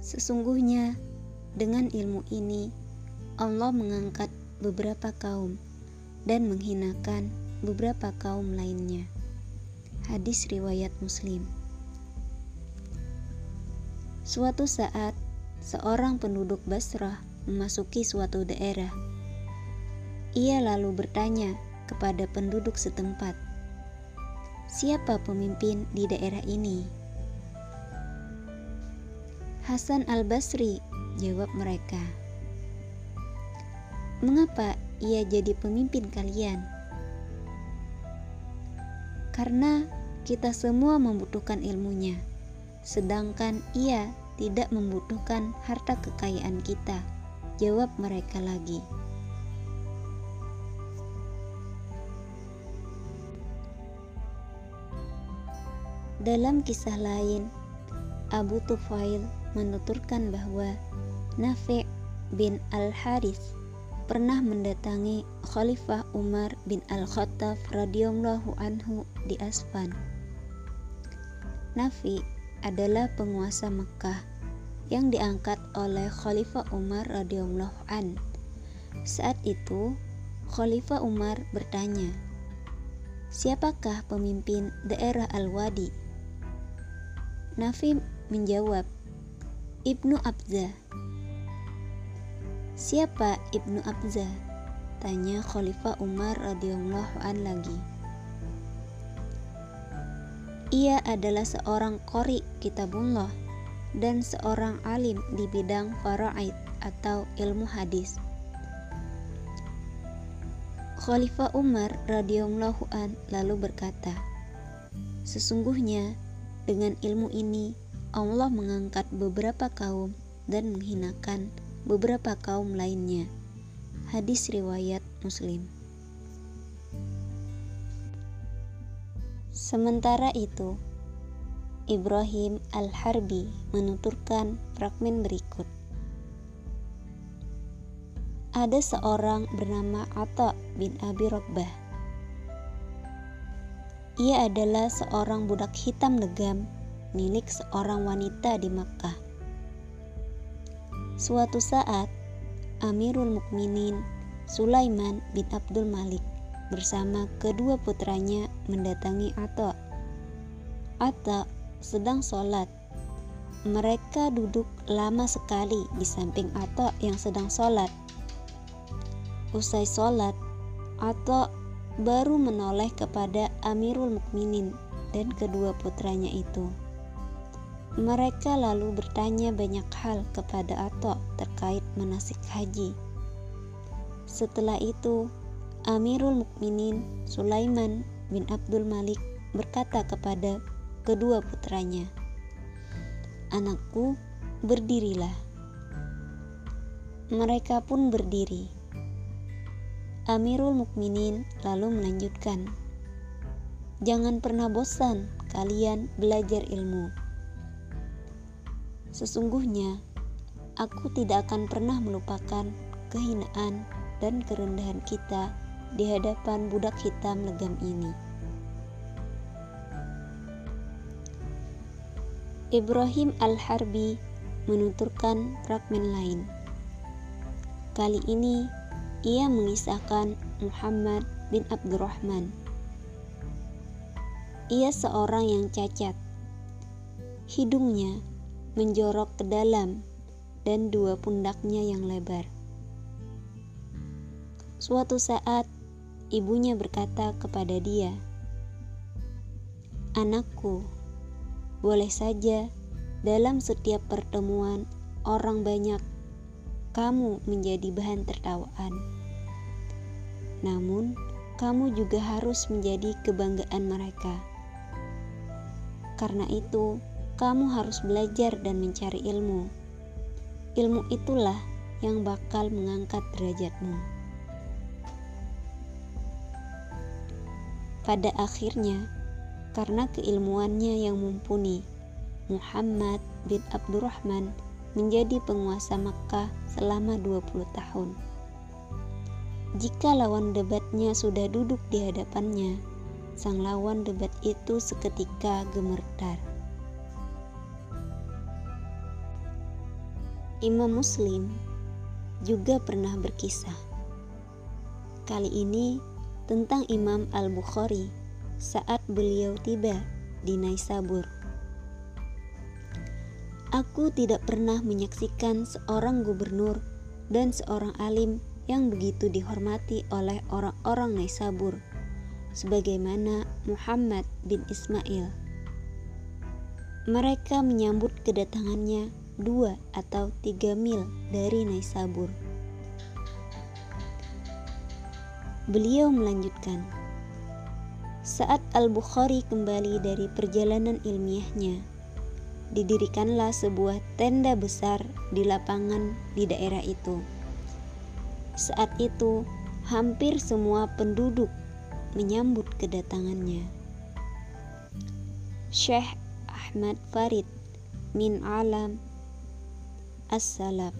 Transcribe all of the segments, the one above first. Sesungguhnya dengan ilmu ini Allah mengangkat beberapa kaum dan menghinakan beberapa kaum lainnya. Hadis riwayat Muslim. Suatu saat seorang penduduk Basrah memasuki suatu daerah. Ia lalu bertanya kepada penduduk setempat, "Siapa pemimpin di daerah ini?" "Hasan al-Basri," jawab mereka. "Mengapa ia jadi pemimpin kalian?" "Karena kita semua membutuhkan ilmunya, sedangkan ia tidak membutuhkan harta kekayaan kita," jawab mereka lagi. Dalam kisah lain, Abu Tufail menuturkan bahwa Nafi bin al Haris pernah mendatangi Khalifah Umar bin Al-Khattab radhiyallahu anhu di Asfan. Nafi adalah penguasa Makkah yang diangkat oleh Khalifah Umar radhiyallahu an. Saat itu, Khalifah Umar bertanya, "Siapakah pemimpin daerah Al-Wadi?" Nafi menjawab, "Ibnu Abzah." "Siapa Ibnu Abzah?" tanya Khalifah Umar radhiyallahu an lagi. "Ia adalah seorang qori kitabullah dan seorang alim di bidang faraid atau ilmu hadis." Khalifah Umar radhiyallahu an lalu berkata, "Sesungguhnya dengan ilmu ini Allah mengangkat beberapa kaum dan menghinakan beberapa kaum lainnya." Hadis riwayat Muslim. Sementara itu, Ibrahim Al-Harbi menuturkan fragmen berikut. Ada seorang bernama Atha bin Abi Rabbah. Ia adalah seorang budak hitam legam milik seorang wanita di Makkah. Suatu saat, Amirul Mukminin Sulaiman bin Abdul Malik bersama kedua putranya mendatangi Atha. Atha sedang sholat. Mereka duduk lama sekali di samping Atha yang sedang sholat. Usai sholat, Atha baru menoleh kepada Amirul Mukminin dan kedua putranya itu. Mereka lalu bertanya banyak hal kepada Atha terkait manasik haji. Setelah itu, Amirul Mukminin Sulaiman bin Abdul Malik berkata kepada kedua putranya, "Anakku, berdirilah." Mereka pun berdiri. Amirul Mukminin lalu melanjutkan, "Jangan pernah bosan kalian belajar ilmu. Sesungguhnya aku tidak akan pernah melupakan kehinaan dan kerendahan kita di hadapan budak hitam legam ini." Ibrahim Al-Harbi menuturkan fragmen lain. Kali ini ia mengisahkan Muhammad bin Abdurrahman. Ia seorang yang cacat. Hidungnya menjorok ke dalam dan dua pundaknya yang lebar. Suatu saat, ibunya berkata kepada dia, "Anakku, boleh saja dalam setiap pertemuan orang banyak kamu menjadi bahan tertawaan. Namun, kamu juga harus menjadi kebanggaan mereka. Karena itu, kamu harus belajar dan mencari ilmu. Ilmu itulah yang bakal mengangkat derajatmu." Pada akhirnya, karena keilmuannya yang mumpuni, Muhammad bin Abdurrahman menjadi penguasa Makkah selama 20 tahun. Jika lawan debatnya sudah duduk di hadapannya, sang lawan debat itu seketika gemetar. Imam Muslim juga pernah berkisah. Kali ini tentang Imam Al-Bukhari saat beliau tiba di Naisabur. Aku tidak pernah menyaksikan seorang gubernur dan seorang alim yang begitu dihormati oleh orang-orang Naisabur sebagaimana Muhammad bin Ismail. Mereka menyambut kedatangannya 2 atau 3 mil dari Naisabur. Beliau melanjutkan, saat Al-Bukhari kembali dari perjalanan ilmiahnya, didirikanlah sebuah tenda besar di lapangan di daerah itu. Saat itu hampir semua penduduk menyambut kedatangannya. Syekh Ahmad Farid min Alam As-Salaf.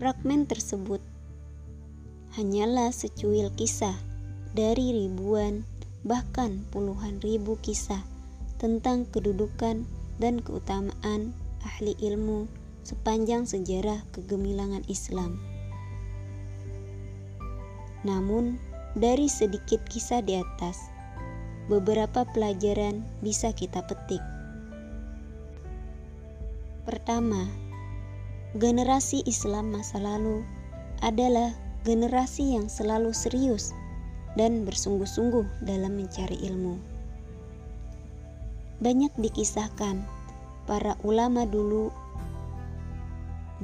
Fragmen tersebut hanyalah secuil kisah dari ribuan bahkan puluhan ribu kisah tentang kedudukan dan keutamaan ahli ilmu sepanjang sejarah kegemilangan Islam. Namun, dari sedikit kisah di atas, beberapa pelajaran bisa kita petik. Pertama, generasi Islam masa lalu adalah generasi yang selalu serius dan bersungguh-sungguh dalam mencari ilmu. Banyak dikisahkan para ulama dulu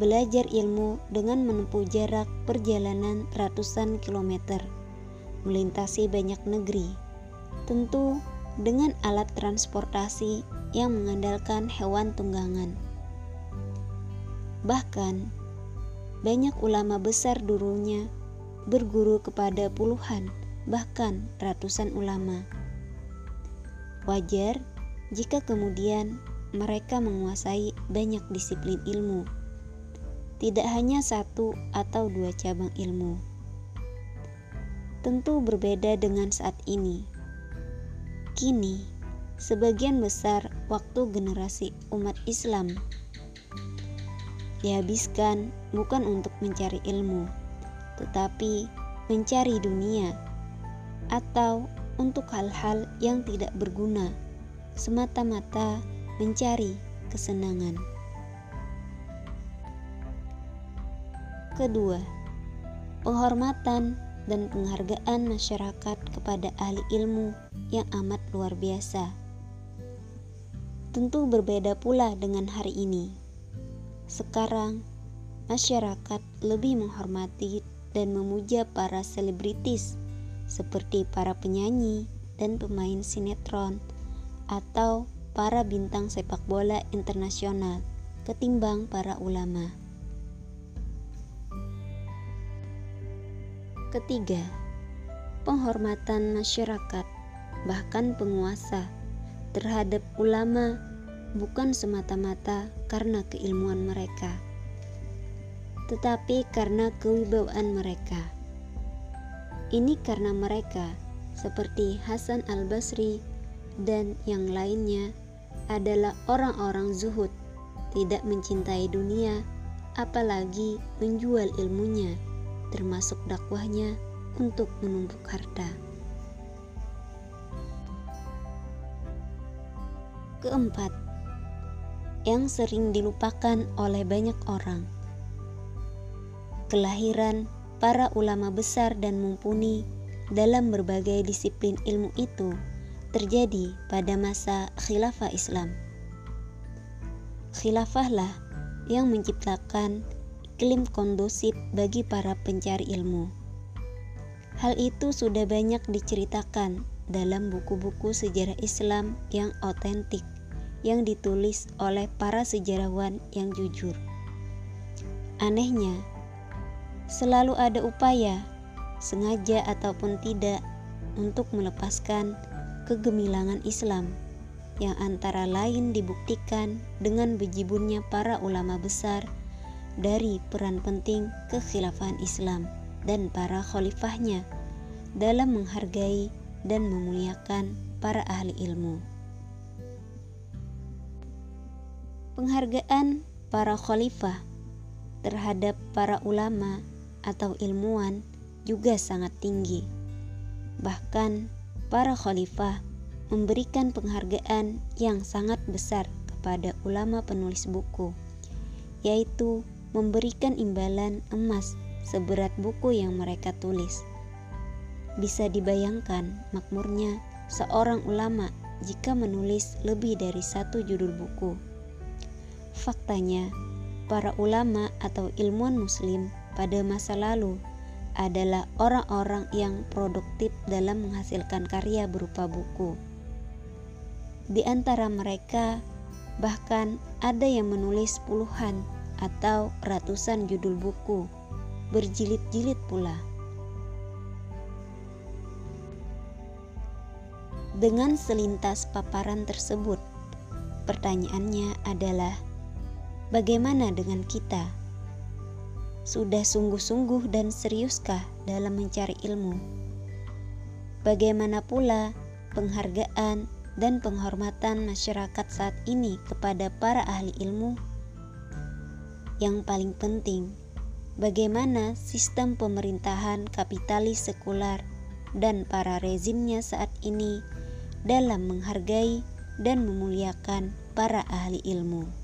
belajar ilmu dengan menempuh jarak perjalanan ratusan kilometer, melintasi banyak negeri, tentu dengan alat transportasi yang mengandalkan hewan tunggangan. Bahkan banyak ulama besar dulunya berguru kepada puluhan, bahkan ratusan ulama. Wajar jika kemudian mereka menguasai banyak disiplin ilmu, tidak hanya 1 atau 2 cabang ilmu. Tentu berbeda dengan saat ini. Kini, sebagian besar waktu generasi umat Islam dihabiskan bukan untuk mencari ilmu, tetapi mencari dunia atau untuk hal-hal yang tidak berguna, semata-mata mencari kesenangan. Kedua, penghormatan dan penghargaan masyarakat kepada ahli ilmu yang amat luar biasa. Tentu berbeda pula dengan hari ini. Sekarang, masyarakat lebih menghormati dan memuja para selebritis seperti para penyanyi dan pemain sinetron atau para bintang sepak bola internasional ketimbang para ulama. Ketiga, penghormatan masyarakat, bahkan penguasa, terhadap ulama bukan semata-mata karena keilmuan mereka, tetapi karena kewibawaan mereka. Ini karena mereka, seperti Hasan al-Basri dan yang lainnya, adalah orang-orang zuhud, tidak mencintai dunia, apalagi menjual ilmunya, termasuk dakwahnya, untuk menumpuk harta. Keempat, yang sering dilupakan oleh banyak orang, kelahiran para ulama besar dan mumpuni dalam berbagai disiplin ilmu itu terjadi pada masa khilafah Islam. Khilafahlah yang menciptakan iklim kondusif bagi para pencari ilmu. Hal itu sudah banyak diceritakan dalam buku-buku sejarah Islam yang otentik, yang ditulis oleh para sejarawan yang jujur. Anehnya, selalu ada upaya, sengaja ataupun tidak, untuk melepaskan kegemilangan Islam, yang antara lain dibuktikan dengan bejibunnya para ulama besar dari peran penting kekhilafahan Islam dan para khalifahnya dalam menghargai dan memuliakan para ahli ilmu. Penghargaan para khalifah terhadap para ulama atau ilmuwan juga sangat tinggi. Bahkan para khalifah memberikan penghargaan yang sangat besar kepada ulama penulis buku, yaitu memberikan imbalan emas seberat buku yang mereka tulis. Bisa dibayangkan makmurnya seorang ulama jika menulis lebih dari satu judul buku. Faktanya, para ulama atau ilmuwan muslim pada masa lalu adalah orang-orang yang produktif dalam menghasilkan karya berupa buku. Di antara mereka, bahkan ada yang menulis puluhan atau ratusan judul buku, berjilid-jilid pula. Dengan selintas paparan tersebut, pertanyaannya adalah, bagaimana dengan kita? Sudah sungguh-sungguh dan seriuskah dalam mencari ilmu? Bagaimana pula penghargaan dan penghormatan masyarakat saat ini kepada para ahli ilmu? Yang paling penting, bagaimana sistem pemerintahan kapitalis sekular dan para rezimnya saat ini dalam menghargai dan memuliakan para ahli ilmu.